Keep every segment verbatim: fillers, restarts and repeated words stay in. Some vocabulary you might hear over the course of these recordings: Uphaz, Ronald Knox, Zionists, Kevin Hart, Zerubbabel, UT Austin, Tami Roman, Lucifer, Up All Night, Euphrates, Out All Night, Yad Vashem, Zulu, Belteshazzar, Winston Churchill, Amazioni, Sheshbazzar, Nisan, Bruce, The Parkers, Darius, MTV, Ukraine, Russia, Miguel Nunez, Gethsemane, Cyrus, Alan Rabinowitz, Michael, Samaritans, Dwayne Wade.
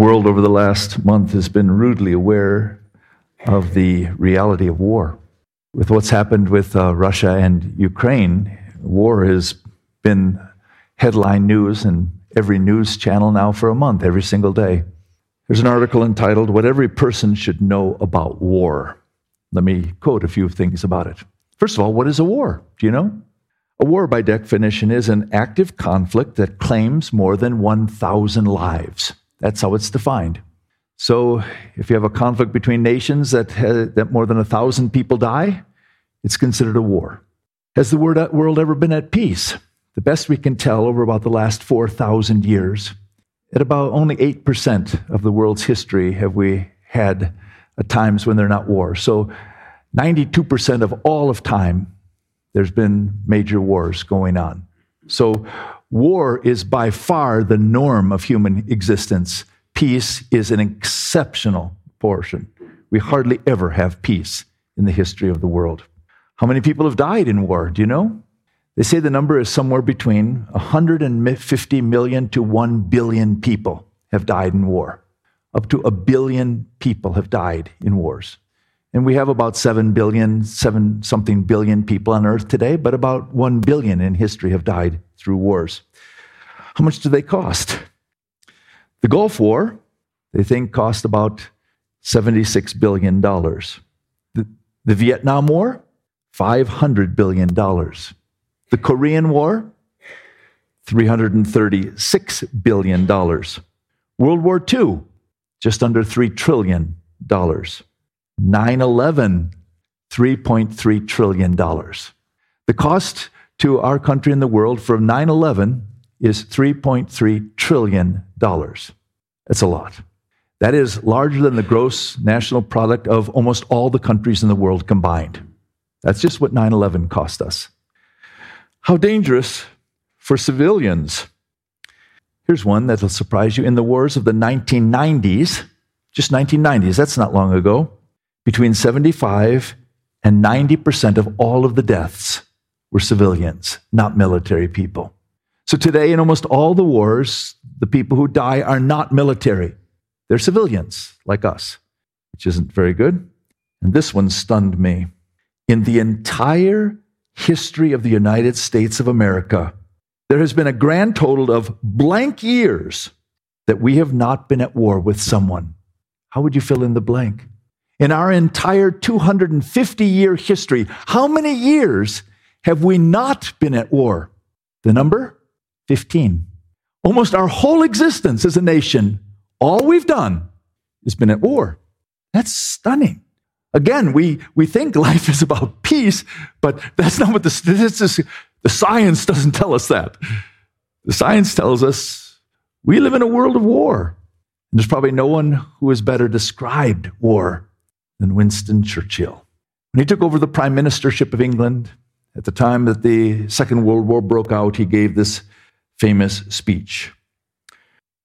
world over the last month has been rudely aware of the reality of war. With what's happened with uh, Russia and Ukraine, war has been headline news in every news channel now for a month, every single day. There's an article entitled, "What Every Person Should Know About War." Let me quote a few things about it. First of all, what is a war? Do you know? A war, by definition, is an active conflict that claims more than one thousand lives. That's how it's defined. So if you have a conflict between nations that, uh, that more than one thousand people die, it's considered a war. Has the world ever been at peace? The best we can tell over about the last four thousand years, at about only eight percent of the world's history have we had uh, times when they're not war. So ninety-two percent of all of time, there's been major wars going on. So war is by far the norm of human existence. Peace is an exceptional portion. We hardly ever have peace in the history of the world. How many people have died in war? Do you know? They say the number is somewhere between one hundred fifty million to one billion people have died in war. Up to a billion people have died in wars. And we have about seven billion, seven something billion people on earth today, but about one billion in history have died through wars. How much do they cost? The Gulf War, they think, cost about seventy-six billion dollars. The, the Vietnam War, five hundred billion dollars. The Korean War, three hundred thirty-six billion dollars. World War Two, just under three trillion dollars. nine eleven, three point three trillion dollars. The cost to our country and the world from nine eleven is three point three trillion dollars. That's a lot. That is larger than the gross national product of almost all the countries in the world combined. That's just what nine eleven cost us. How dangerous for civilians. Here's one that'll surprise you. In the wars of the nineteen nineties, just nineteen nineties, that's not long ago, between seventy-five and ninety percent of all of the deaths were civilians, not military people. So today, in almost all the wars, the people who die are not military. They're civilians, like us, which isn't very good. And this one stunned me. In the entire history of the United States of America, there has been a grand total of blank years that we have not been at war with someone. How would you fill in the blank? In our entire two hundred fifty year history, how many years have we not been at war? The number? fifteen. Almost our whole existence as a nation, all we've done is been at war. That's stunning. Again, we, we think life is about peace, but that's not what the statistics, the science doesn't tell us that. The science tells us we live in a world of war. And there's probably no one who has better described war than Winston Churchill. When he took over the prime ministership of England, at the time that the Second World War broke out, he gave this famous speech.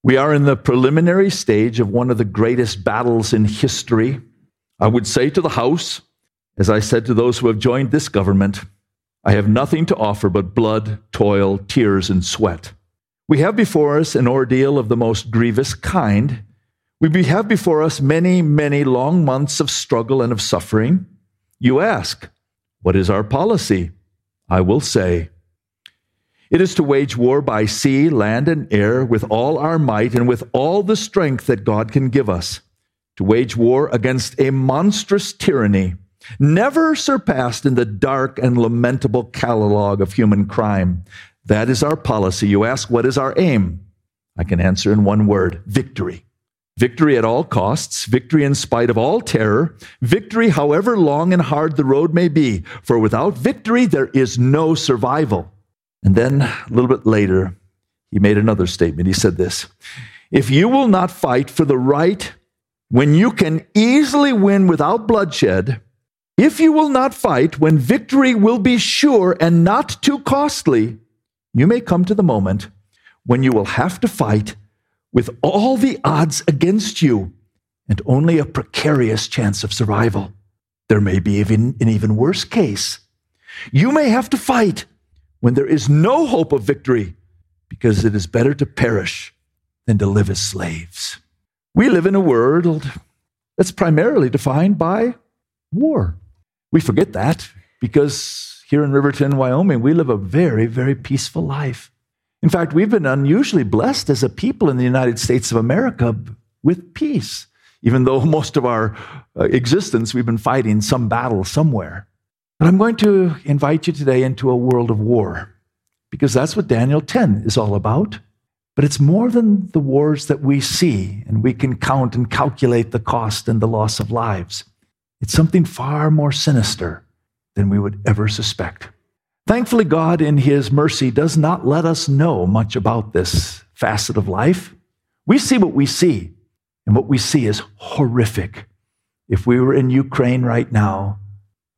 "We are in the preliminary stage of one of the greatest battles in history. I would say to the House, as I said to those who have joined this government, I have nothing to offer but blood, toil, tears, and sweat. We have before us an ordeal of the most grievous kind. We have before us many, many long months of struggle and of suffering. You ask, what is our policy? I will say, it is to wage war by sea, land, and air with all our might and with all the strength that God can give us, to wage war against a monstrous tyranny, never surpassed in the dark and lamentable catalogue of human crime. That is our policy. You ask, what is our aim? I can answer in one word, victory. Victory at all costs, victory in spite of all terror, victory however long and hard the road may be, for without victory there is no survival." And then a little bit later, he made another statement. He said this, "If you will not fight for the right when you can easily win without bloodshed, if you will not fight when victory will be sure and not too costly, you may come to the moment when you will have to fight with all the odds against you, and only a precarious chance of survival. There may be even an even worse case. You may have to fight when there is no hope of victory, because it is better to perish than to live as slaves." We live in a world that's primarily defined by war. We forget that because here in Riverton, Wyoming, we live a very, very peaceful life. In fact, we've been unusually blessed as a people in the United States of America with peace, even though most of our existence we've been fighting some battle somewhere. But I'm going to invite you today into a world of war, because that's what Daniel ten is all about. But it's more than the wars that we see, and we can count and calculate the cost and the loss of lives. It's something far more sinister than we would ever suspect. Thankfully, God, in His mercy, does not let us know much about this facet of life. We see what we see, and what we see is horrific. If we were in Ukraine right now,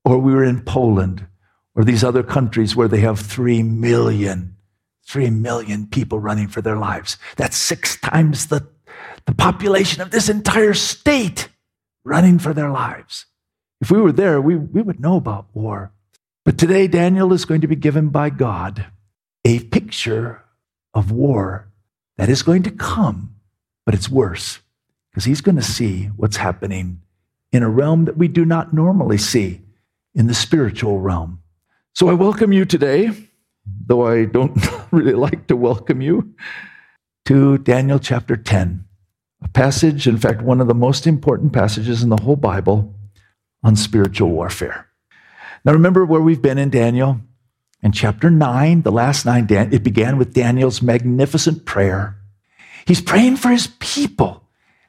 or we were in Poland, or these other countries where they have three million, three million people running for their lives. That's six times the, the population of this entire state running for their lives. If we were there, we, we would know about war. But today, Daniel is going to be given by God a picture of war that is going to come, but it's worse, because he's going to see what's happening in a realm that we do not normally see, in the spiritual realm. So I welcome you today, though I don't really like to welcome you, to Daniel chapter ten, a passage, in fact, one of the most important passages in the whole Bible on spiritual warfare. Now remember where we've been in Daniel? In chapter nine, the last nine, Dan- it began with Daniel's magnificent prayer. He's praying for his people,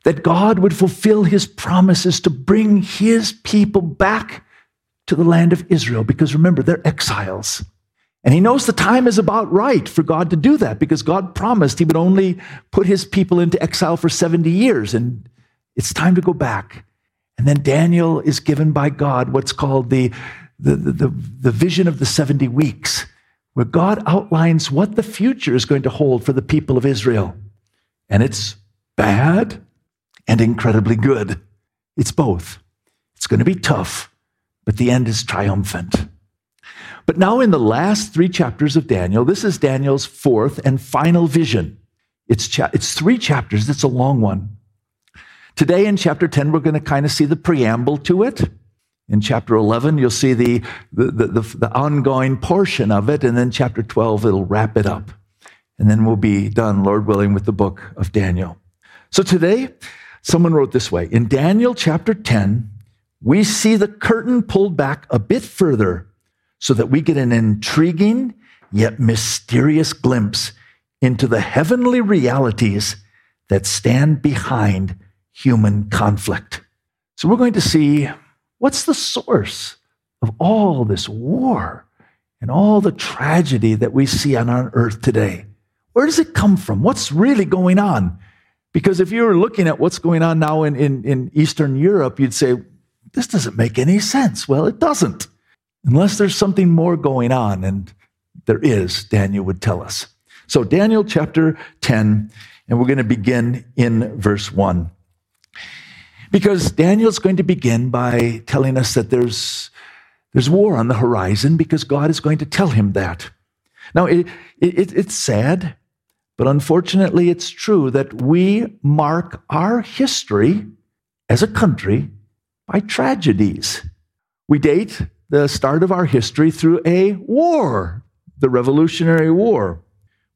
that God would fulfill his promises to bring his people back to the land of Israel, because remember, they're exiles. And he knows the time is about right for God to do that, because God promised he would only put his people into exile for seventy years, and it's time to go back. And then Daniel is given by God what's called the, the, the, the, the vision of the seventy weeks, where God outlines what the future is going to hold for the people of Israel. And it's bad and incredibly good. It's both. It's going to be tough, but the end is triumphant. But now in the last three chapters of Daniel, this is Daniel's fourth and final vision. It's cha- it's three chapters. It's a long one. Today in chapter ten, we're going to kind of see the preamble to it. In chapter eleven, you'll see the, the, the, the, the ongoing portion of it. And then chapter twelve, it'll wrap it up. And then we'll be done, Lord willing, with the book of Daniel. So today, someone wrote this way. In Daniel chapter ten, we see the curtain pulled back a bit further so that we get an intriguing yet mysterious glimpse into the heavenly realities that stand behind human conflict. So we're going to see what's the source of all this war and all the tragedy that we see on our earth today. Where does it come from? What's really going on? Because if you were looking at what's going on now in, in, in Eastern Europe, you'd say, this doesn't make any sense. Well, it doesn't, unless there's something more going on, and there is, Daniel would tell us. So Daniel chapter ten, and we're going to begin in verse one. Because Daniel's going to begin by telling us that there's, there's war on the horizon, because God is going to tell him that. Now, it, it, it's sad, but unfortunately it's true that we mark our history as a country by tragedies. We date the start of our history through a war, the Revolutionary War,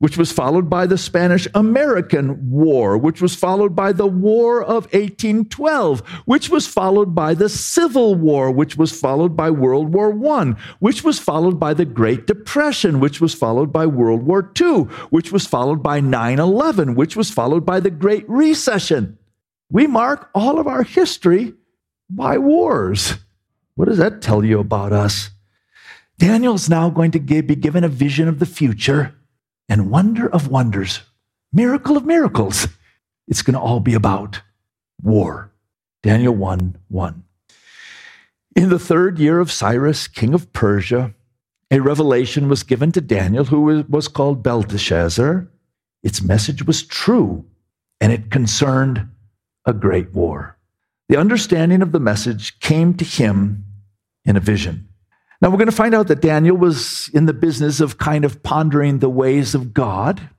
which was followed by the Spanish-American War, which was followed by the War of eighteen twelve, which was followed by the Civil War, which was followed by World War One, which was followed by the Great Depression, which was followed by World War Two, which was followed by nine eleven, which was followed by the Great Recession. We mark all of our history by wars. What does that tell you about us? Daniel's now going to give, be given a vision of the future, and wonder of wonders, miracle of miracles, it's going to all be about war. Daniel one one. In the third year of Cyrus, king of Persia, a revelation was given to Daniel, who was called Belteshazzar. Its message was true, and it concerned a great war. The understanding of the message came to him in a vision. Now we're going to find out that Daniel was in the business of kind of pondering the ways of God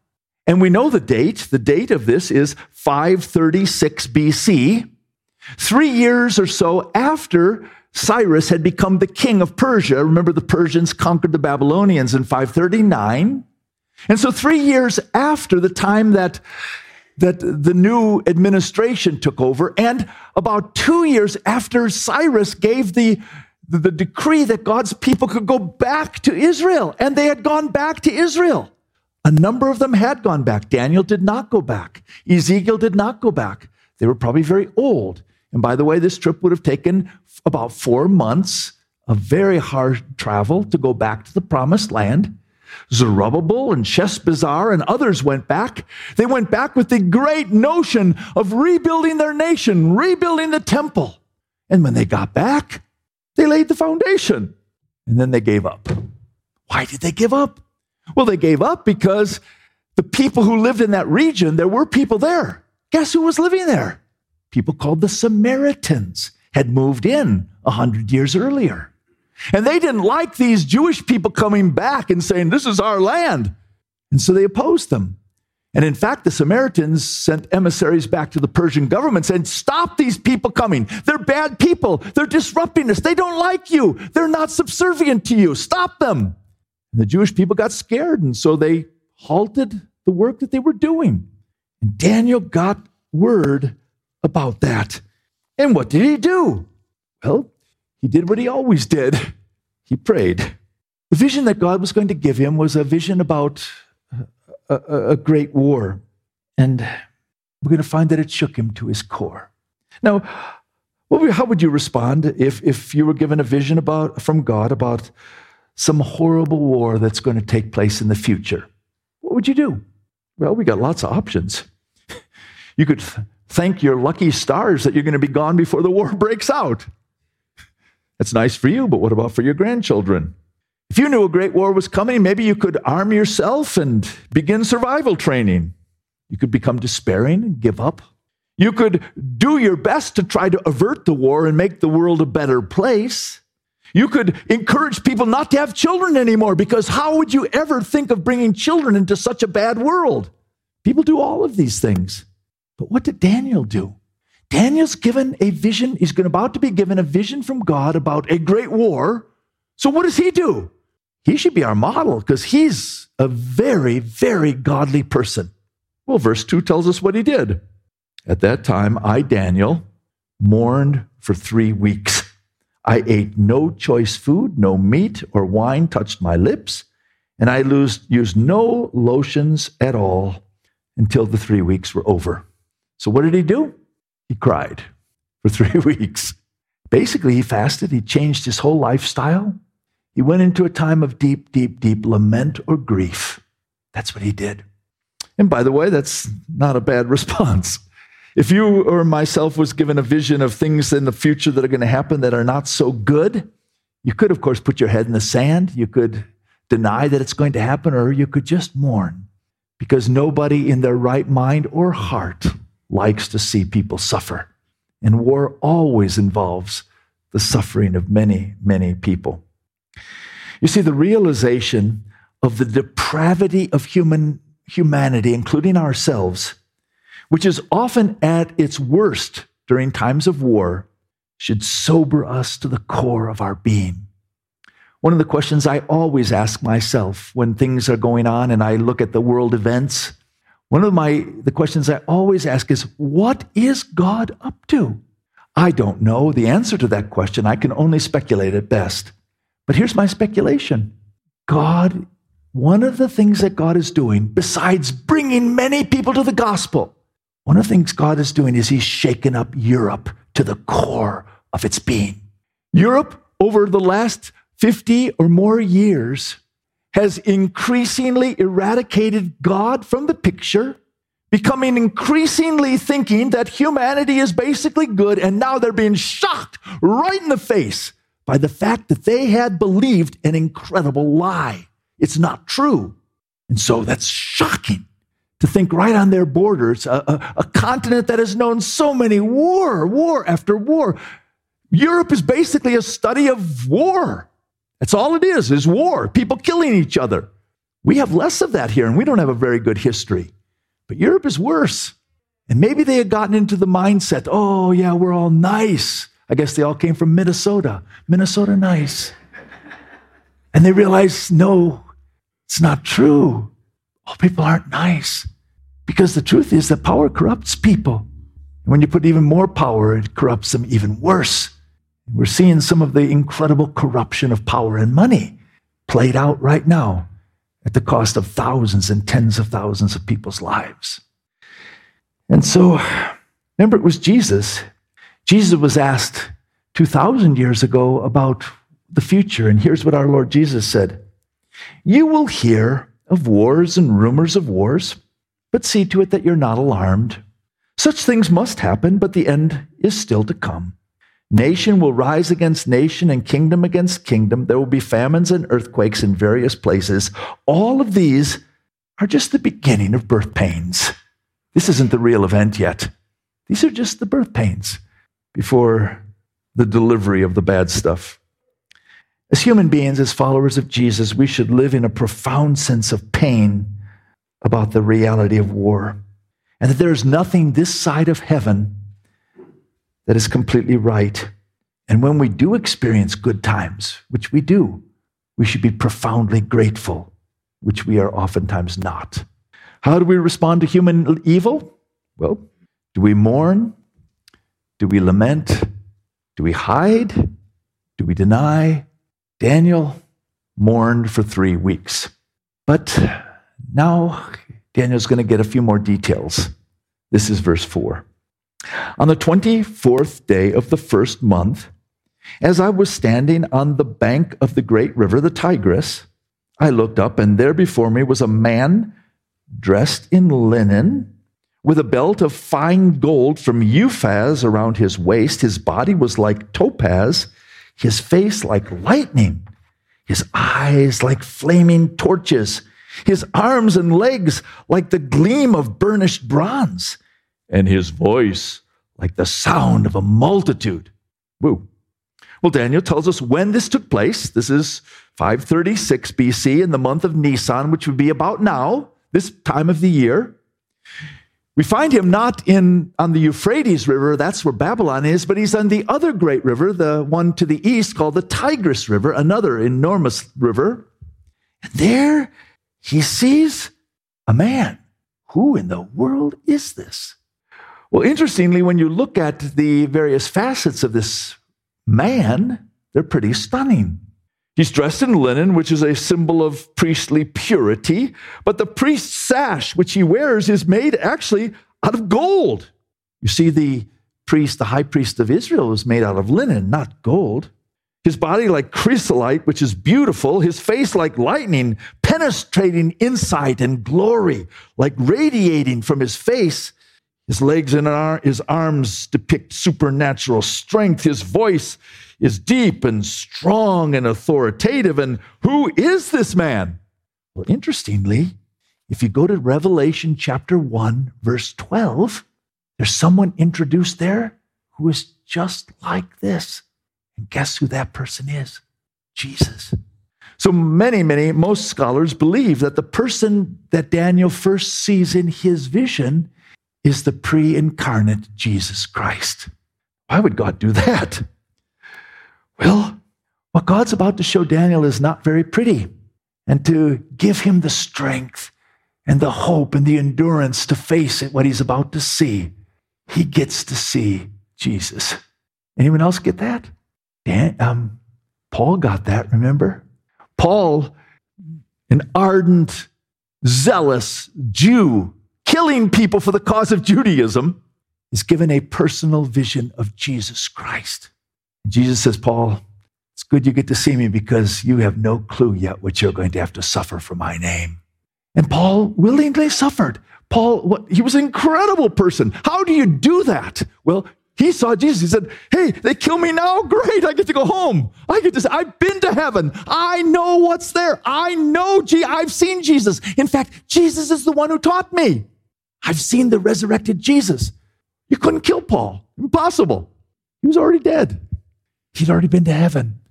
And we know the date. The date of this is five thirty-six B C, three years or so after Cyrus had become the king of Persia. Remember, the Persians conquered the Babylonians in five thirty-nine. And so three years after the time that, that the new administration took over, and about two years after Cyrus gave the, the decree that God's people could go back to Israel, and they had gone back to Israel. A number of them had gone back. Daniel did not go back. Ezekiel did not go back. They were probably very old. And by the way, this trip would have taken about four months of very hard travel to go back to the promised land. Zerubbabel and Sheshbazzar and others went back. They went back with the great notion of rebuilding their nation, rebuilding the temple. And when they got back, they laid the foundation. And then they gave up. Why did they give up? Well, they gave up because the people who lived in that region, there were people there. Guess who was living there? People called the Samaritans had moved in a hundred years earlier. And they didn't like these Jewish people coming back and saying, this is our land. And so they opposed them. And in fact, the Samaritans sent emissaries back to the Persian government and said, stop these people coming. They're bad people. They're disrupting us. They don't like you. They're not subservient to you. Stop them. And the Jewish people got scared, and so they halted the work that they were doing. And Daniel got word about that. And what did he do? Well, he did what he always did. He prayed. The vision that God was going to give him was a vision about a, a, a great war. And we're going to find that it shook him to his core. Now, how would you respond if, if you were given a vision about from God about some horrible war that's going to take place in the future? What would you do? Well, we got lots of options. You could th- thank your lucky stars that you're going to be gone before the war breaks out. That's nice for you, but what about for your grandchildren? If you knew a great war was coming, maybe you could arm yourself and begin survival training. You could become despairing and give up. You could do your best to try to avert the war and make the world a better place. You could encourage people not to have children anymore, because how would you ever think of bringing children into such a bad world? People do all of these things. But what did Daniel do? Daniel's given a vision. He's about to be given a vision from God about a great war. So what does he do? He should be our model, because he's a very, very godly person. Well, verse two tells us what he did. At that time, I, Daniel, mourned for three weeks. I ate no choice food, no meat or wine touched my lips, and I used no lotions at all until the three weeks were over. So what did he do? He cried for three weeks. Basically, he fasted. He changed his whole lifestyle. He went into a time of deep, deep, deep lament or grief. That's what he did. And by the way, that's not a bad response. If you or myself was given a vision of things in the future that are going to happen that are not so good, you could, of course, put your head in the sand. You could deny that it's going to happen, or you could just mourn, because nobody in their right mind or heart likes to see people suffer. And war always involves the suffering of many, many people. You see, the realization of the depravity of human humanity, including ourselves, which is often at its worst during times of war, should sober us to the core of our being. One of the questions I always ask myself when things are going on and I look at the world events, one of my the questions I always ask is, what is God up to? I don't know the answer to that question. I can only speculate at best. But here's my speculation. God, one of the things that God is doing, besides bringing many people to the gospel, one of the things God is doing is he's shaken up Europe to the core of its being. Europe, over the last fifty or more years, has increasingly eradicated God from the picture, becoming increasingly thinking that humanity is basically good, and now they're being shocked right in the face by the fact that they had believed an incredible lie. It's not true. And so that's shocking. To think right on their borders, a, a, a continent that has known so many war, war after war. Europe is basically a study of war. That's all it is, is war, people killing each other. We have less of that here, and we don't have a very good history. But Europe is worse. And maybe they had gotten into the mindset, oh, yeah, we're all nice. I guess they all came from Minnesota. Minnesota nice. And they realized, no, it's not true. All people aren't nice. Because the truth is that power corrupts people. And when you put even more power, it corrupts them even worse. We're seeing some of the incredible corruption of power and money played out right now at the cost of thousands and tens of thousands of people's lives. And so, remember, it was Jesus. Jesus was asked two thousand years ago about the future, and here's what our Lord Jesus said. You will hear of wars and rumors of wars, but see to it that you're not alarmed. Such things must happen, but the end is still to come. Nation will rise against nation and kingdom against kingdom. There will be famines and earthquakes in various places. All of these are just the beginning of birth pains. This isn't the real event yet. These are just the birth pains before the delivery of the bad stuff. As human beings, as followers of Jesus, we should live in a profound sense of pain about the reality of war, and that there is nothing this side of heaven that is completely right. And when we do experience good times, which we do, we should be profoundly grateful, which we are oftentimes not. How do we respond to human evil? Well, do we mourn? Do we lament? Do we hide? Do we deny? Daniel mourned for three weeks. But now Daniel's going to get a few more details. This is verse four. On the twenty-fourth day of the first month, as I was standing on the bank of the great river, the Tigris, I looked up, and there before me was a man dressed in linen, with a belt of fine gold from Uphaz around his waist. His body was like topaz, his face like lightning, his eyes like flaming torches, his arms and legs like the gleam of burnished bronze, and his voice like the sound of a multitude. Woo. Well, Daniel tells us when this took place. This is five thirty-six B C in the month of Nisan, which would be about now, this time of the year. We find him not in on the Euphrates River, that's where Babylon is, but he's on the other great river, the one to the east called the Tigris River, another enormous river. And there he sees a man. Who in the world is this? Well, interestingly, when you look at the various facets of this man, they're pretty stunning. He's dressed in linen, which is a symbol of priestly purity, but the priest's sash, which he wears, is made actually out of gold. You see, the priest, the high priest of Israel, was made out of linen, not gold. His body like chrysolite, which is beautiful, his face like lightning, penetrating insight and glory, like radiating from his face. His legs and ar- his arms depict supernatural strength. His voice is deep and strong and authoritative. And who is this man? Well, interestingly, if you go to Revelation chapter one, verse twelve, there's someone introduced there who is just like this. And guess who that person is? Jesus. So many, many, most scholars believe that the person that Daniel first sees in his vision is the pre-incarnate Jesus Christ. Why would God do that? Well, what God's about to show Daniel is not very pretty, and to give him the strength and the hope and the endurance to face it, what he's about to see, he gets to see Jesus. Anyone else get that? Dan, um, Paul got that, remember? Paul, an ardent, zealous Jew, killing people for the cause of Judaism, is given a personal vision of Jesus Christ. Jesus says, Paul, it's good you get to see me because you have no clue yet what you're going to have to suffer for my name. And Paul willingly suffered. Paul, what, he was an incredible person. How do you do that? Well, he saw Jesus. He said, hey, they kill me now? Great, I get to go home. I get to say, I've been to heaven. I know what's there. I know, G- I've seen Jesus. In fact, Jesus is the one who taught me. I've seen the resurrected Jesus. You couldn't kill Paul. Impossible. He was already dead. He'd already been to heaven.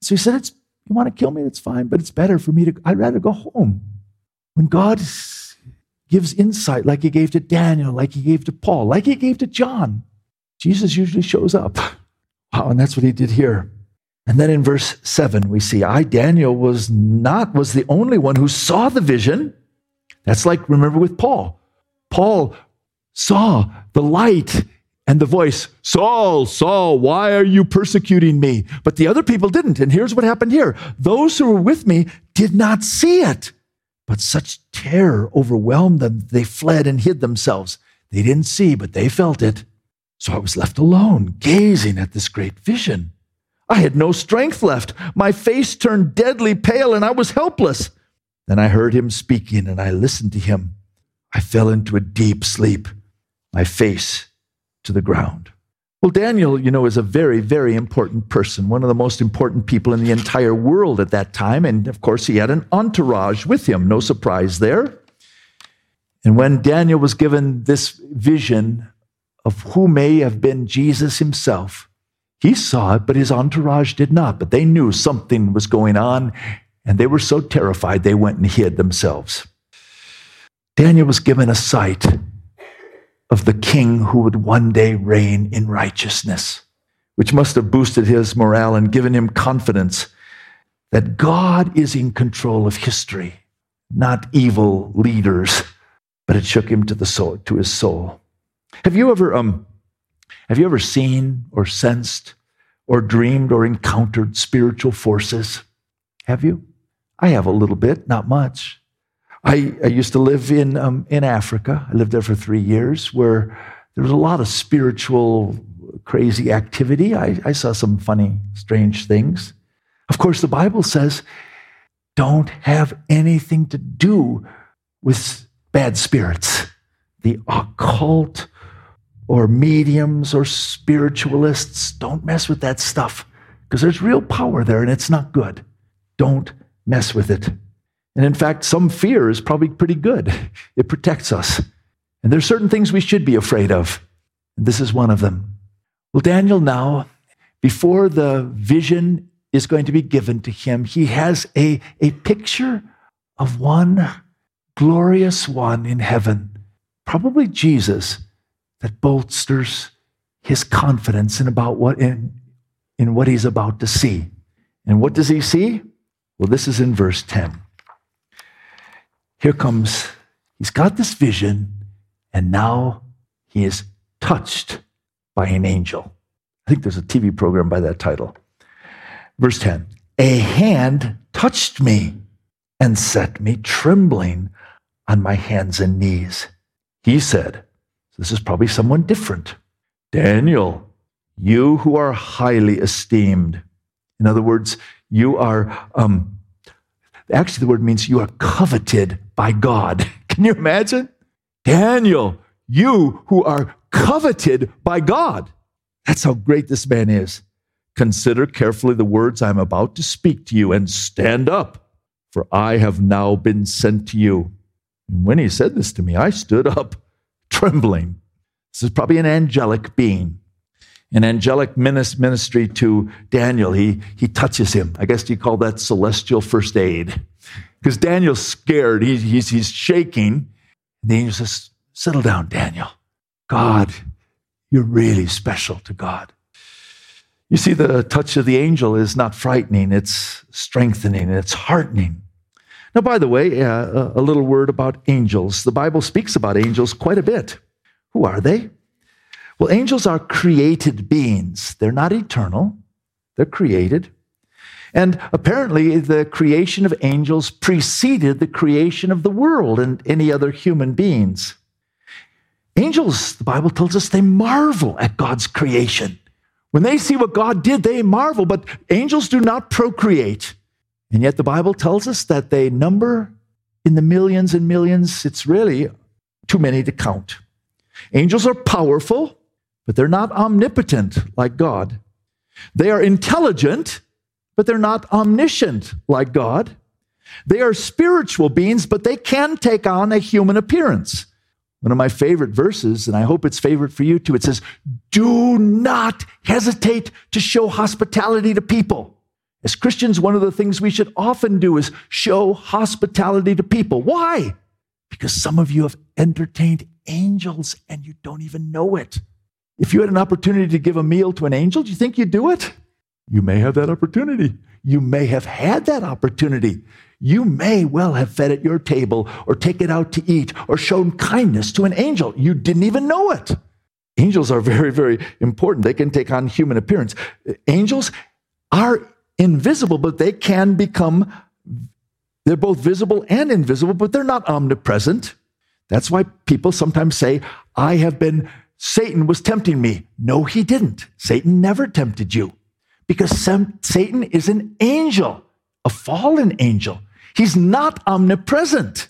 So he said, it's, you want to kill me? That's fine, but it's better for me to, I'd rather go home. When God gives insight, like he gave to Daniel, like he gave to Paul, like he gave to John, Jesus usually shows up. Wow, and that's what he did here. And then in verse seven, we see, I, Daniel, was not, was the only one who saw the vision. That's like, remember with Paul. Paul saw the light and the voice, Saul, Saul, why are you persecuting me? But the other people didn't. And here's what happened here. Those who were with me did not see it. But such terror overwhelmed them, they fled and hid themselves. They didn't see, but they felt it. So I was left alone, gazing at this great vision. I had no strength left. My face turned deadly pale, and I was helpless. Then I heard him speaking, and I listened to him. I fell into a deep sleep, my face to the ground. Well, Daniel, you know, is a very, very important person, one of the most important people in the entire world at that time. And, of course, he had an entourage with him. No surprise there. And when Daniel was given this vision of who may have been Jesus himself, he saw it, but his entourage did not. But they knew something was going on, and they were so terrified they went and hid themselves. Daniel was given a sight of the king who would one day reign in righteousness, which must have boosted his morale and given him confidence that God is in control of history, not evil leaders. But it shook him to the soul, to his soul. Have you ever um, have you ever seen or sensed or dreamed or encountered spiritual forces? Have you? I have a little bit, not much. I, I used to live in um, in Africa. I lived there for three years, where there was a lot of spiritual crazy activity. I, I saw some funny, strange things. Of course, the Bible says, don't have anything to do with bad spirits, the occult, or mediums or spiritualists. Don't mess with that stuff because there's real power there and it's not good. Don't mess with it. And in fact, some fear is probably pretty good. It protects us. And there's certain things we should be afraid of. And this is one of them. Well, Daniel now, before the vision is going to be given to him, he has a, a picture of one glorious one in heaven, probably Jesus, that bolsters his confidence in about what in, in what he's about to see. And what does he see? Well, this is in verse ten. Here comes, he's got this vision, and now he is touched by an angel. I think there's a T V program by that title. Verse ten, a hand touched me and set me trembling on my hands and knees. He said, this is probably someone different. Daniel, you who are highly esteemed. In other words, you are, um, actually the word means you are coveted by God. Can you imagine? Daniel, you who are coveted by God. That's how great this man is. Consider carefully the words I'm about to speak to you and stand up, for I have now been sent to you. And when he said this to me, I stood up, trembling. This is probably an angelic being, an angelic ministry to Daniel. He he touches him. I guess you call that celestial first aid, because Daniel's scared. He, he's he's shaking. And the angel says, "Settle down, Daniel. God, you're really special to God." You see, the touch of the angel is not frightening. It's strengthening. It's heartening. Now, by the way, uh, a little word about angels. The Bible speaks about angels quite a bit. Who are they? Well, angels are created beings. They're not eternal. They're created. And apparently, the creation of angels preceded the creation of the world and any other human beings. Angels, the Bible tells us, they marvel at God's creation. When they see what God did, they marvel, but angels do not procreate. And yet the Bible tells us that they number in the millions and millions. It's really too many to count. Angels are powerful, but they're not omnipotent like God. They are intelligent, but they're not omniscient like God. They are spiritual beings, but they can take on a human appearance. One of my favorite verses, and I hope it's favorite for you too, it says, do not hesitate to show hospitality to people. As Christians, one of the things we should often do is show hospitality to people. Why? Because some of you have entertained angels and you don't even know it. If you had an opportunity to give a meal to an angel, do you think you'd do it? You may have that opportunity. You may have had that opportunity. You may well have fed at your table or taken out to eat or shown kindness to an angel. You didn't even know it. Angels are very, very important. They can take on human appearance. Angels are invisible, but they can become, they're both visible and invisible, but they're not omnipresent. That's why people sometimes say, I have been, Satan was tempting me. No, he didn't. Satan never tempted you because some, Satan is an angel, a fallen angel. He's not omnipresent.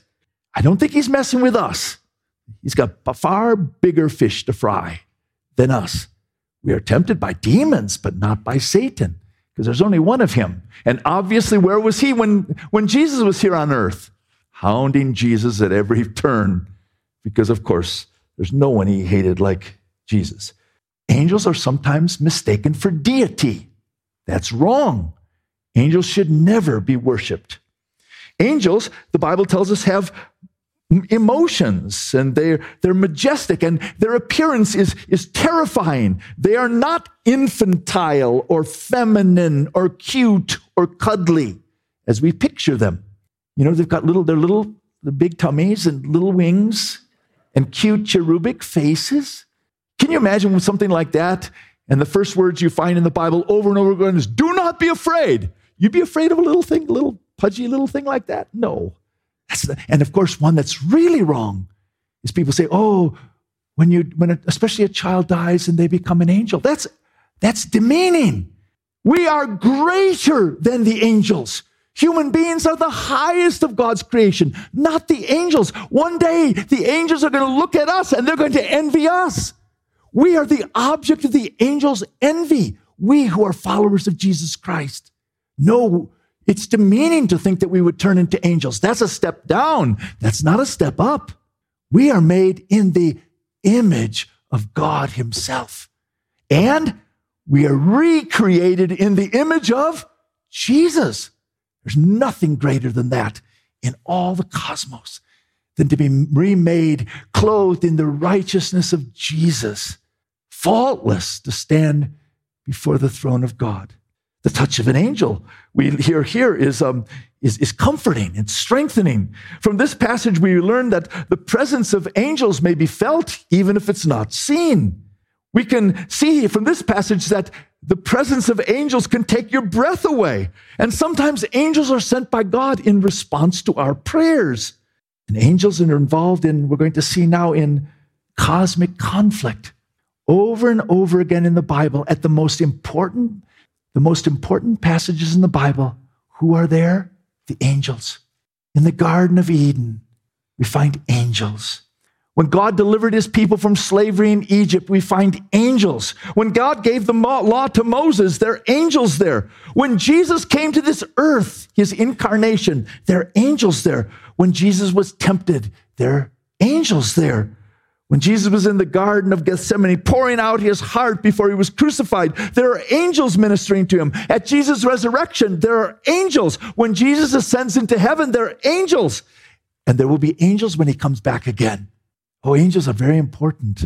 I don't think he's messing with us. He's got far bigger fish to fry than us. We are tempted by demons, but not by Satan. Because there's only one of him. And obviously, where was he when, when Jesus was here on earth? Hounding Jesus at every turn. Because, of course, there's no one he hated like Jesus. Angels are sometimes mistaken for deity. That's wrong. Angels should never be worshipped. Angels, the Bible tells us, have emotions, and they're, they're majestic, and their appearance is, is terrifying. They are not infantile or feminine or cute or cuddly as we picture them. You know, they've got little, their little, the big tummies and little wings and cute cherubic faces. Can you imagine with something like that? And the first words you find in the Bible over and over again is, do not be afraid. You'd be afraid of a little thing, a little pudgy little thing like that? No. That's the, and of course, one that's really wrong is people say, oh, when you, when a, especially a child dies and they become an angel, that's, that's demeaning. We are greater than the angels. Human beings are the highest of God's creation, not the angels. One day, the angels are going to look at us and they're going to envy us. We are the object of the angels' envy. We who are followers of Jesus Christ. No, it's demeaning to think that we would turn into angels. That's a step down. That's not a step up. We are made in the image of God himself. And we are recreated in the image of Jesus. There's nothing greater than that in all the cosmos than to be remade, clothed in the righteousness of Jesus, faultless to stand before the throne of God. The touch of an angel we hear here is, um, is, is comforting and strengthening. From this passage, we learn that the presence of angels may be felt even if it's not seen. We can see from this passage that the presence of angels can take your breath away. And sometimes angels are sent by God in response to our prayers. And angels are involved in, we're going to see now, in cosmic conflict. Over and over again in the Bible, at the most important The most important passages in the Bible, who are there? The angels. In the Garden of Eden, we find angels. When God delivered his people from slavery in Egypt, we find angels. When God gave the law to Moses, there are angels there. When Jesus came to this earth, his incarnation, there are angels there. When Jesus was tempted, there are angels there. When Jesus was in the Garden of Gethsemane, pouring out his heart before he was crucified, there are angels ministering to him. At Jesus' resurrection, there are angels. When Jesus ascends into heaven, there are angels. And there will be angels when he comes back again. Oh, angels are very important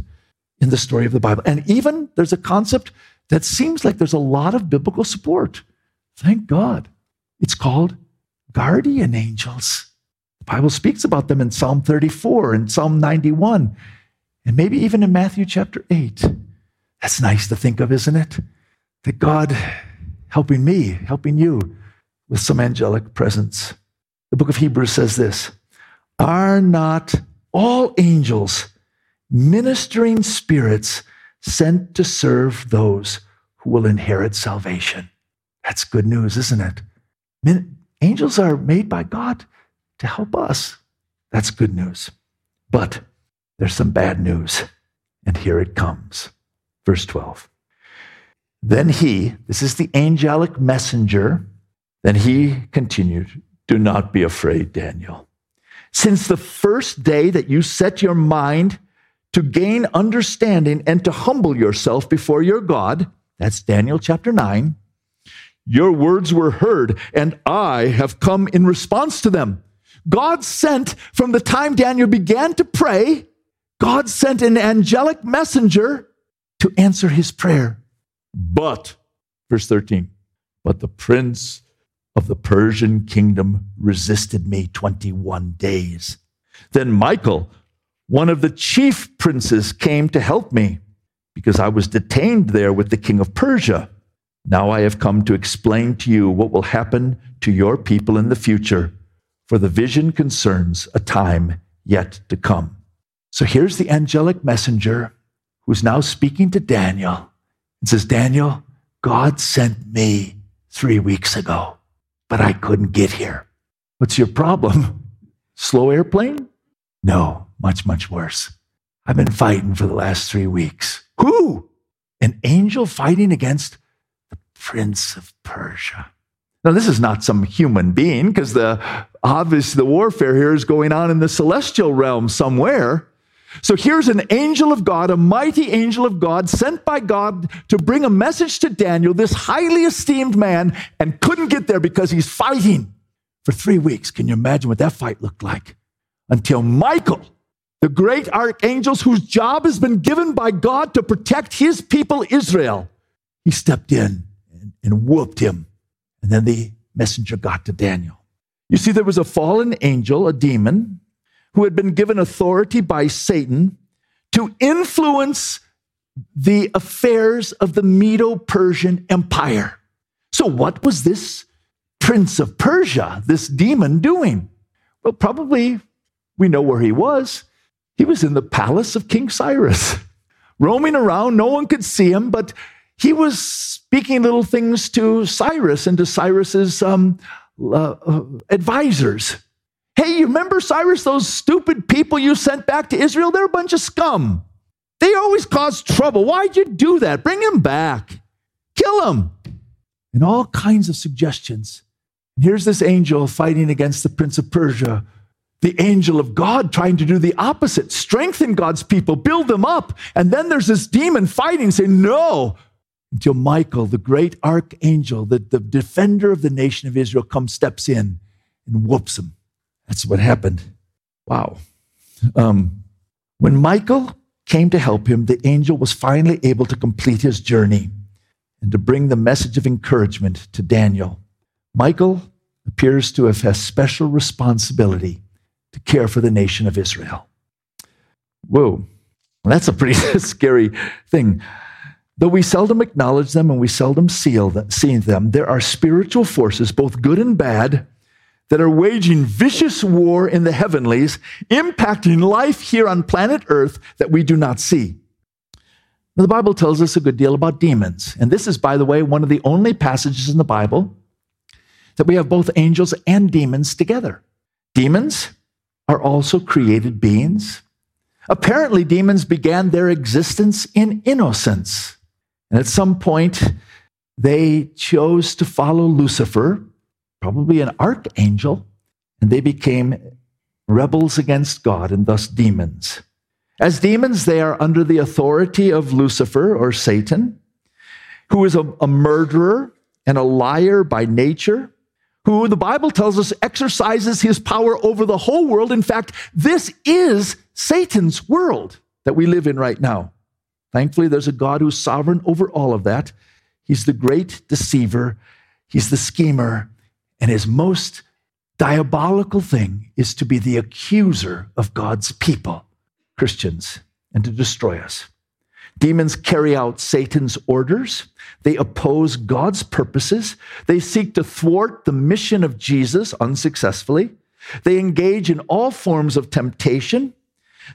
in the story of the Bible. And even there's a concept that seems like there's a lot of biblical support. Thank God. It's called guardian angels. The Bible speaks about them in Psalm thirty-four and Psalm ninety-one. And maybe even in Matthew chapter eight. That's nice to think of, isn't it? That God helping me, helping you with some angelic presence. The book of Hebrews says this, are not all angels ministering spirits sent to serve those who will inherit salvation? That's good news, isn't it? Angels are made by God to help us. That's good news. But there's some bad news, and here it comes. Verse twelve. Then he, this is the angelic messenger, then he continued, do not be afraid, Daniel. Since the first day that you set your mind to gain understanding and to humble yourself before your God, that's Daniel chapter nine, Your words were heard, and I have come in response to them. God sent, from the time Daniel began to pray, God sent an angelic messenger to answer his prayer. But, verse thirteen, but the prince of the Persian kingdom resisted me twenty-one days. Then Michael, one of the chief princes, came to help me, because I was detained there with the king of Persia. Now I have come to explain to you what will happen to your people in the future, for the vision concerns a time yet to come. So here's the angelic messenger who's now speaking to Daniel and says, Daniel, God sent me three weeks ago, but I couldn't get here. What's your problem? Slow airplane? No, much, much worse. I've been fighting for the last three weeks. Who? An angel fighting against the prince of Persia. Now, this is not some human being, because the obviously the warfare here is going on in the celestial realm somewhere. So here's an angel of God, a mighty angel of God, sent by God to bring a message to Daniel, this highly esteemed man, and couldn't get there because he's fighting for three weeks. Can you imagine what that fight looked like? Until Michael, the great archangel whose job has been given by God to protect his people Israel, he stepped in and, and whooped him. And then the messenger got to Daniel. You see, there was a fallen angel, a demon, who had been given authority by Satan to influence the affairs of the Medo-Persian Empire. So what was this prince of Persia, this demon, doing? Well, probably we know where he was. He was in the palace of King Cyrus, roaming around. No one could see him, but he was speaking little things to Cyrus and to Cyrus's um, uh, advisors. Hey, you remember, Cyrus, those stupid people you sent back to Israel? They're a bunch of scum. They always cause trouble. Why'd you do that? Bring them back. Kill them. And all kinds of suggestions. And here's this angel fighting against the prince of Persia, the angel of God trying to do the opposite, strengthen God's people, build them up. And then there's this demon fighting, saying, no. Until Michael, the great archangel, the, the defender of the nation of Israel, comes, steps in, and whoops him. That's what happened. Wow. Um, when Michael came to help him, the angel was finally able to complete his journey and to bring the message of encouragement to Daniel. Michael appears to have had special responsibility to care for the nation of Israel. Whoa. Well, that's a pretty scary thing. Though we seldom acknowledge them and we seldom see them, there are spiritual forces, both good and bad, that are waging vicious war in the heavenlies, impacting life here on planet Earth that we do not see. Now, the Bible tells us a good deal about demons. And this is, by the way, one of the only passages in the Bible that we have both angels and demons together. Demons are also created beings. Apparently, demons began their existence in innocence. And at some point, they chose to follow Lucifer, probably an archangel, and they became rebels against God and thus demons. As demons, they are under the authority of Lucifer or Satan, who is a, a murderer and a liar by nature, who the Bible tells us exercises his power over the whole world. In fact, this is Satan's world that we live in right now. Thankfully, there's a God who's sovereign over all of that. He's the great deceiver. He's the schemer. And his most diabolical thing is to be the accuser of God's people, Christians, and to destroy us. Demons carry out Satan's orders. They oppose God's purposes. They seek to thwart the mission of Jesus unsuccessfully. They engage in all forms of temptation.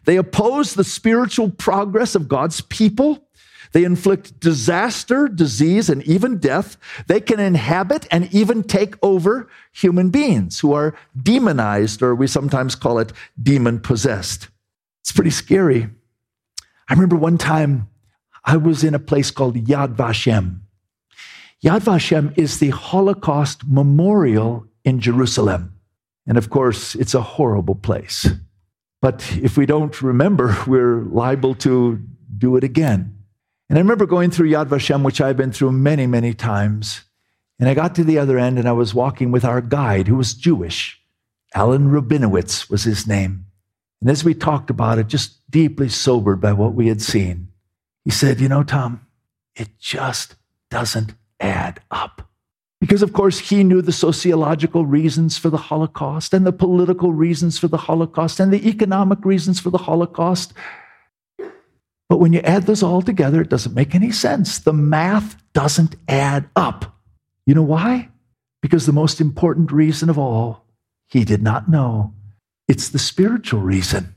They oppose the spiritual progress of God's people. They inflict disaster, disease, and even death. They can inhabit and even take over human beings who are demonized, or we sometimes call it demon-possessed. It's pretty scary. I remember one time I was in a place called Yad Vashem. Yad Vashem is the Holocaust memorial in Jerusalem. And of course, it's a horrible place. But if we don't remember, we're liable to do it again. And I remember going through Yad Vashem, which I've been through many, many times, And I got to the other end, and I was walking with our guide, who was Jewish. Alan Rabinowitz was his name. And as we talked about it, just deeply sobered by what we had seen, he said, you know, Tom, it just doesn't add up. Because, of course, he knew the sociological reasons for the Holocaust and the political reasons for the Holocaust and the economic reasons for the Holocaust. But when you add those all together, it doesn't make any sense. The math doesn't add up. You know why? Because the most important reason of all, he did not know. It's the spiritual reason,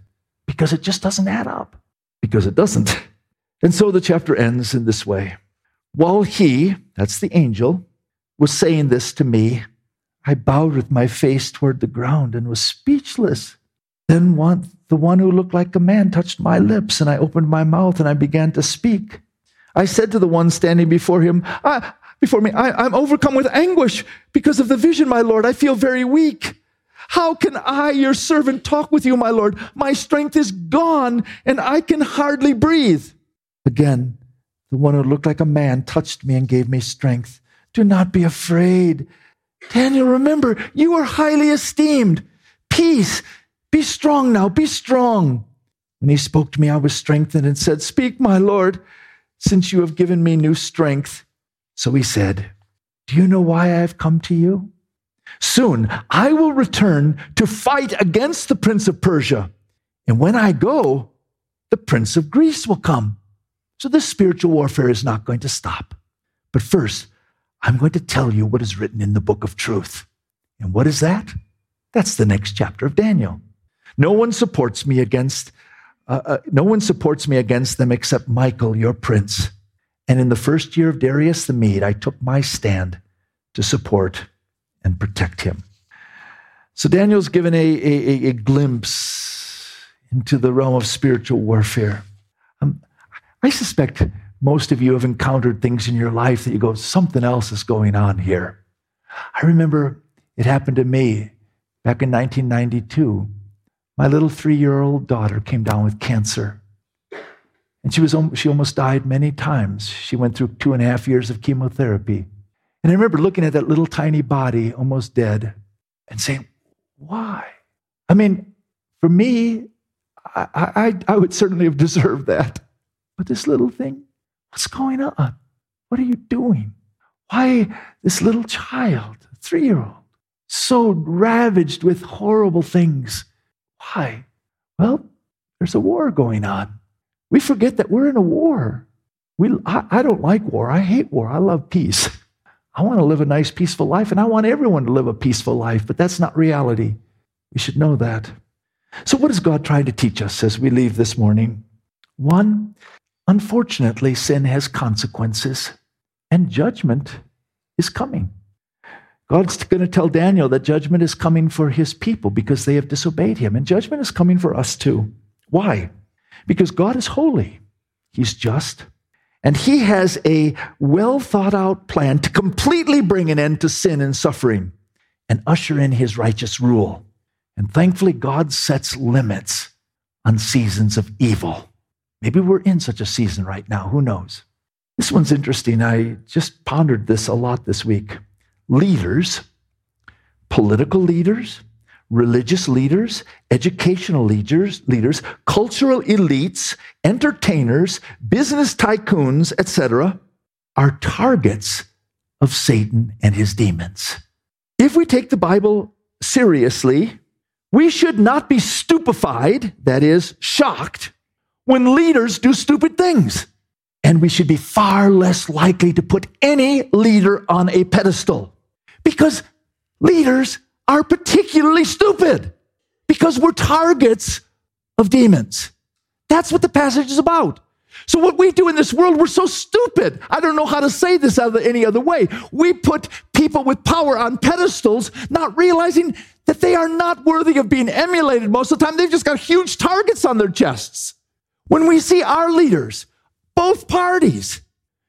because it just doesn't add up, because it doesn't. And so the chapter ends in this way. While he, that's the angel, was saying this to me, I bowed with my face toward the ground and was speechless. Then one, the one who looked like a man touched my lips, and I opened my mouth and I began to speak. I said to the one standing before him, I, before me, I, I'm overcome with anguish because of the vision, my Lord. I feel very weak. How can I, your servant, talk with you, my Lord? My strength is gone and I can hardly breathe. Again, the one who looked like a man touched me and gave me strength. Do not be afraid. Daniel, remember, you are highly esteemed. Peace. Be strong now. Be strong. When he spoke to me, I was strengthened and said, Speak, my Lord, since you have given me new strength. So he said, Do you know why I have come to you? Soon I will return to fight against the prince of Persia. And when I go, the prince of Greece will come. So this spiritual warfare is not going to stop. But first, I'm going to tell you what is written in the book of truth. And what is that? That's the next chapter of Daniel. No one supports me against uh, uh, no one supports me against them except Michael, your prince. And in the first year of Darius the Mede, I took my stand to support and protect him. So Daniel's given a, a, a glimpse into the realm of spiritual warfare. Um, I suspect most of you have encountered things in your life that you go, something else is going on here. I remember it happened to me back in nineteen ninety-two. My little three-year-old daughter came down with cancer. And she was she almost died many times. She went through two and a half years of chemotherapy. And I remember looking at that little tiny body, almost dead, and saying, why? I mean, for me, I, I, I would certainly have deserved that. But this little thing, what's going on? What are you doing? Why this little child, three-year-old, so ravaged with horrible things? Why? Well, there's a war going on. We forget that we're in a war. We, I, I don't like war. I hate war. I love peace. I want to live a nice, peaceful life, and I want everyone to live a peaceful life, but that's not reality. We should know that. So what is God trying to teach us as we leave this morning? One, unfortunately, sin has consequences, and judgment is coming. God's going to tell Daniel that judgment is coming for his people because they have disobeyed him, and judgment is coming for us too. Why? Because God is holy. He's just. And he has a well-thought-out plan to completely bring an end to sin and suffering and usher in his righteous rule. And thankfully, God sets limits on seasons of evil. Maybe we're in such a season right now. Who knows? This one's interesting. I just pondered this a lot this week. Leaders, political leaders, religious leaders, educational leaders, leaders, cultural elites, entertainers, business tycoons, et cetera, are targets of Satan and his demons. If we take the Bible seriously, we should not be stupefied, that is, shocked, when leaders do stupid things. And we should be far less likely to put any leader on a pedestal, because leaders are particularly stupid, because we're targets of demons. That's what the passage is about. So what we do in this world, we're so stupid. I don't know how to say this any other way. We put people with power on pedestals, not realizing that they are not worthy of being emulated most of the time. They've just got huge targets on their chests. When we see our leaders, both parties,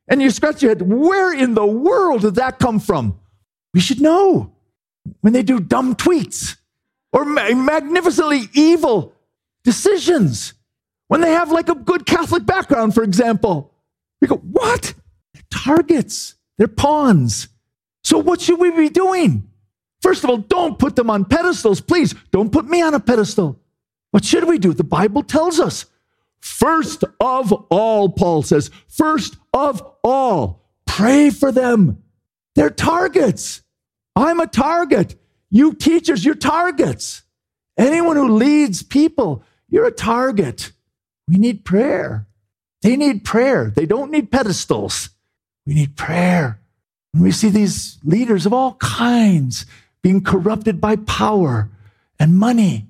and you scratch your head, where in the world did that come from? We should know. When they do dumb tweets or ma- magnificently evil decisions, when they have like a good Catholic background, for example, we go, what? They're targets. They're pawns. So what should we be doing? First of all, don't put them on pedestals, please. Don't put me on a pedestal. What should we do? The Bible tells us. First of all, Paul says, first of all, pray for them. They're targets. I'm a target. You teachers, you're targets. Anyone who leads people, you're a target. We need prayer. They need prayer. They don't need pedestals. We need prayer. And we see these leaders of all kinds being corrupted by power and money.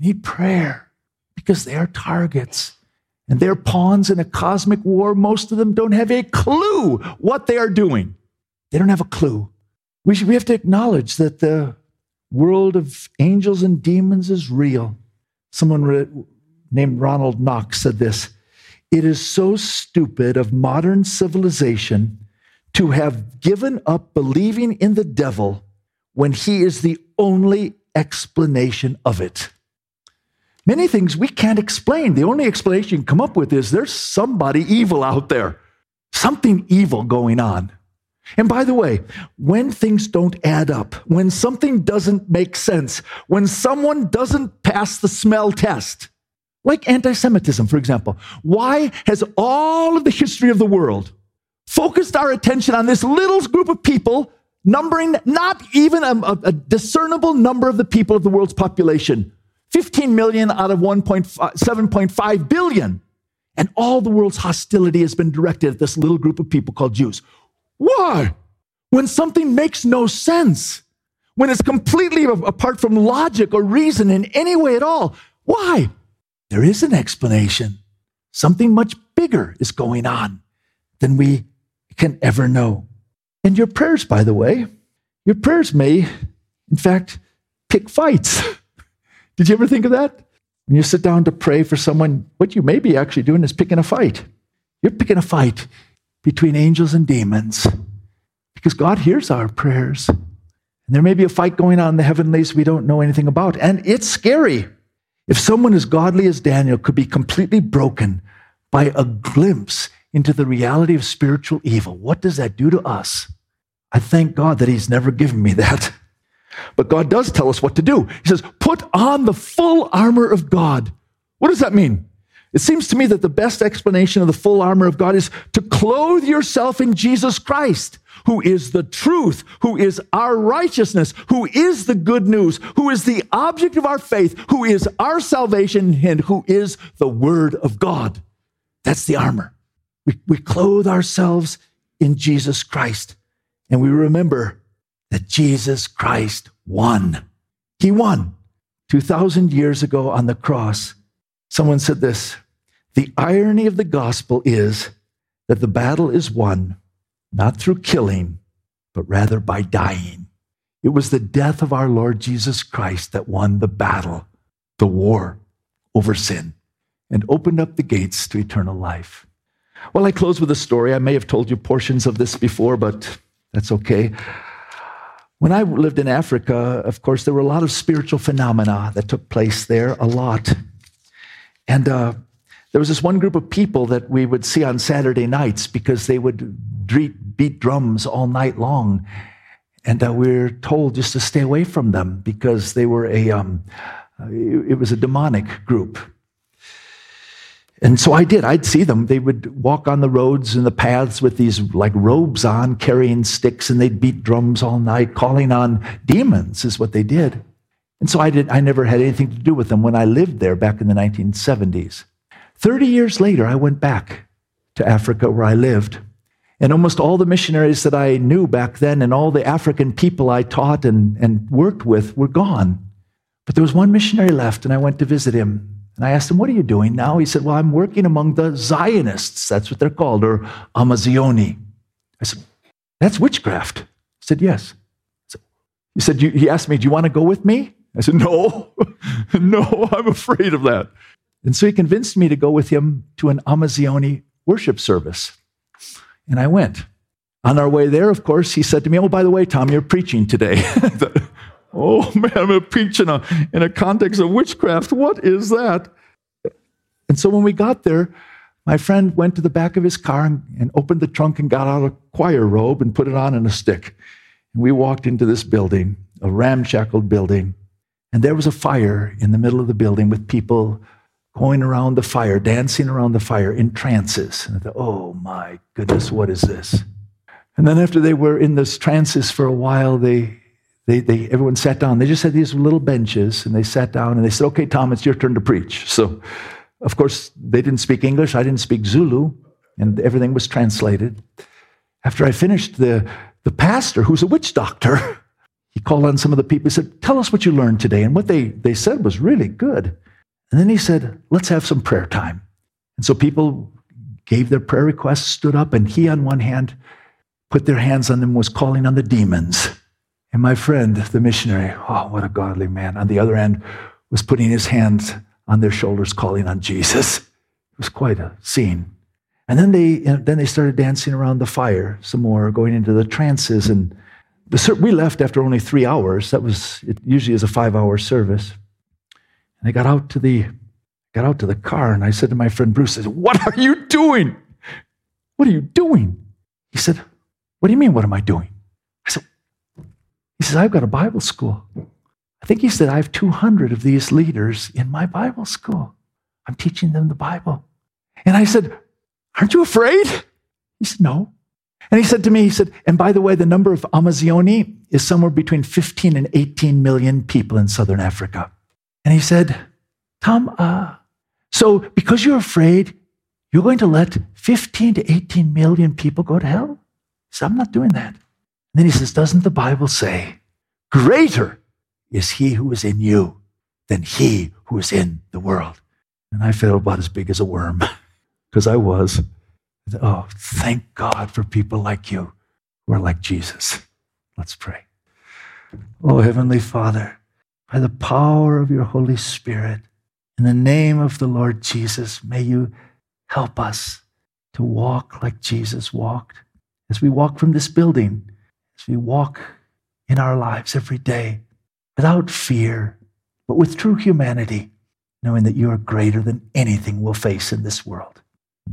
We need prayer because they are targets. And they're pawns in a cosmic war. Most of them don't have a clue what they are doing. They don't have a clue. We should, we have to acknowledge that the world of angels and demons is real. Someone re- named Ronald Knox said this: "It is so stupid of modern civilization to have given up believing in the devil when he is the only explanation of it." Many things we can't explain. The only explanation you can come up with is there's somebody evil out there, something evil going on. And by the way, when things don't add up, when something doesn't make sense, when someone doesn't pass the smell test, like anti-Semitism, for example, why has all of the history of the world focused our attention on this little group of people, numbering not even a, a discernible number of the people of the world's population? fifteen million out of seven point five billion. And all the world's hostility has been directed at this little group of people called Jews. Why? When something makes no sense, when it's completely apart from logic or reason in any way at all, why? There is an explanation. Something much bigger is going on than we can ever know. And your prayers, by the way, your prayers may, in fact, pick fights. Did you ever think of that? When you sit down to pray for someone, what you may be actually doing is picking a fight. You're picking a fight between angels and demons because God hears our prayers. And there may be a fight going on in the heavenlies we don't know anything about. And it's scary. If someone as godly as Daniel could be completely broken by a glimpse into the reality of spiritual evil, what does that do to us? I thank God that he's never given me that. But God does tell us what to do. He says, put on the full armor of God. What does that mean? It seems to me that the best explanation of the full armor of God is to clothe yourself in Jesus Christ, who is the truth, who is our righteousness, who is the good news, who is the object of our faith, who is our salvation, and who is the Word of God. That's the armor. We, we clothe ourselves in Jesus Christ, and we remember that Jesus Christ won. He won. two thousand years ago on the cross, someone said this: the irony of the gospel is that the battle is won, not through killing, but rather by dying. It was the death of our Lord Jesus Christ that won the battle, the war over sin, and opened up the gates to eternal life. Well, I close with a story. I may have told you portions of this before, but that's okay. When I lived in Africa, of course, there were a lot of spiritual phenomena that took place there, a lot. And uh, there was this one group of people that we would see on Saturday nights because they would beat drums all night long. And uh, we were told just to stay away from them because they were a, um, it was a demonic group. And so I did. I'd see them. They would walk on the roads and the paths with these like robes on, carrying sticks, and they'd beat drums all night, calling on demons is what they did. And so I did. I never had anything to do with them when I lived there back in the nineteen seventies. Thirty years later, I went back to Africa where I lived. And almost all the missionaries that I knew back then and all the African people I taught and, and worked with were gone. But there was one missionary left, and I went to visit him. And I asked him, what are you doing now? He said, well, I'm working among the Zionists. That's what they're called, or Amazioni. I said, that's witchcraft. He said, yes. He said, he asked me, do you want to go with me? I said, no, no, I'm afraid of that. And so he convinced me to go with him to an Amazioni worship service. And I went. On our way there, of course, he said to me, oh, by the way, Tom, you're preaching today. Oh, man, I'm going to preach in a, in a context of witchcraft. What is that? And so when we got there, my friend went to the back of his car and, and opened the trunk and got out a choir robe and put it on and a stick. And we walked into this building, a ramshackle building, and there was a fire in the middle of the building with people going around the fire, dancing around the fire in trances. And I thought, oh my goodness, what is this? And then after they were in those trances for a while, they, they, they, everyone sat down. They just had these little benches, and they sat down, and they said, okay, Tom, it's your turn to preach. So, of course, they didn't speak English. I didn't speak Zulu, and everything was translated. After I finished, the, the pastor, who's a witch doctor, he called on some of the people. He said, tell us what you learned today. And what they, they said was really good. And then he said, let's have some prayer time. And so people gave their prayer requests, stood up, and he, on one hand, put their hands on them, was calling on the demons. And my friend, the missionary, oh, what a godly man, on the other hand, was putting his hands on their shoulders, calling on Jesus. It was quite a scene. And then they then they started dancing around the fire some more, going into the trances. And the, we left after only three hours. That was, it usually is a five-hour service. And I got out to the got out to the car, and I said to my friend Bruce, I said, what are you doing? What are you doing? He said, what do you mean, what am I doing? I said, he says, I've got a Bible school. I think he said, I have two hundred of these leaders in my Bible school. I'm teaching them the Bible. And I said, aren't you afraid? He said, no. And he said to me, he said, and by the way, the number of Amazioni is somewhere between fifteen and eighteen million people in Southern Africa. And he said, Tom, uh, so because you're afraid, you're going to let fifteen to eighteen million people go to hell? He said, I'm not doing that. And then he says, doesn't the Bible say, greater is he who is in you than he who is in the world? And I felt about as big as a worm, because I was. I said, oh, thank God for people like you who are like Jesus. Let's pray. Oh, Heavenly Father, by the power of your Holy Spirit, in the name of the Lord Jesus, may you help us to walk like Jesus walked. As we walk from this building, as we walk in our lives every day, without fear, but with true humanity, knowing that you are greater than anything we'll face in this world. In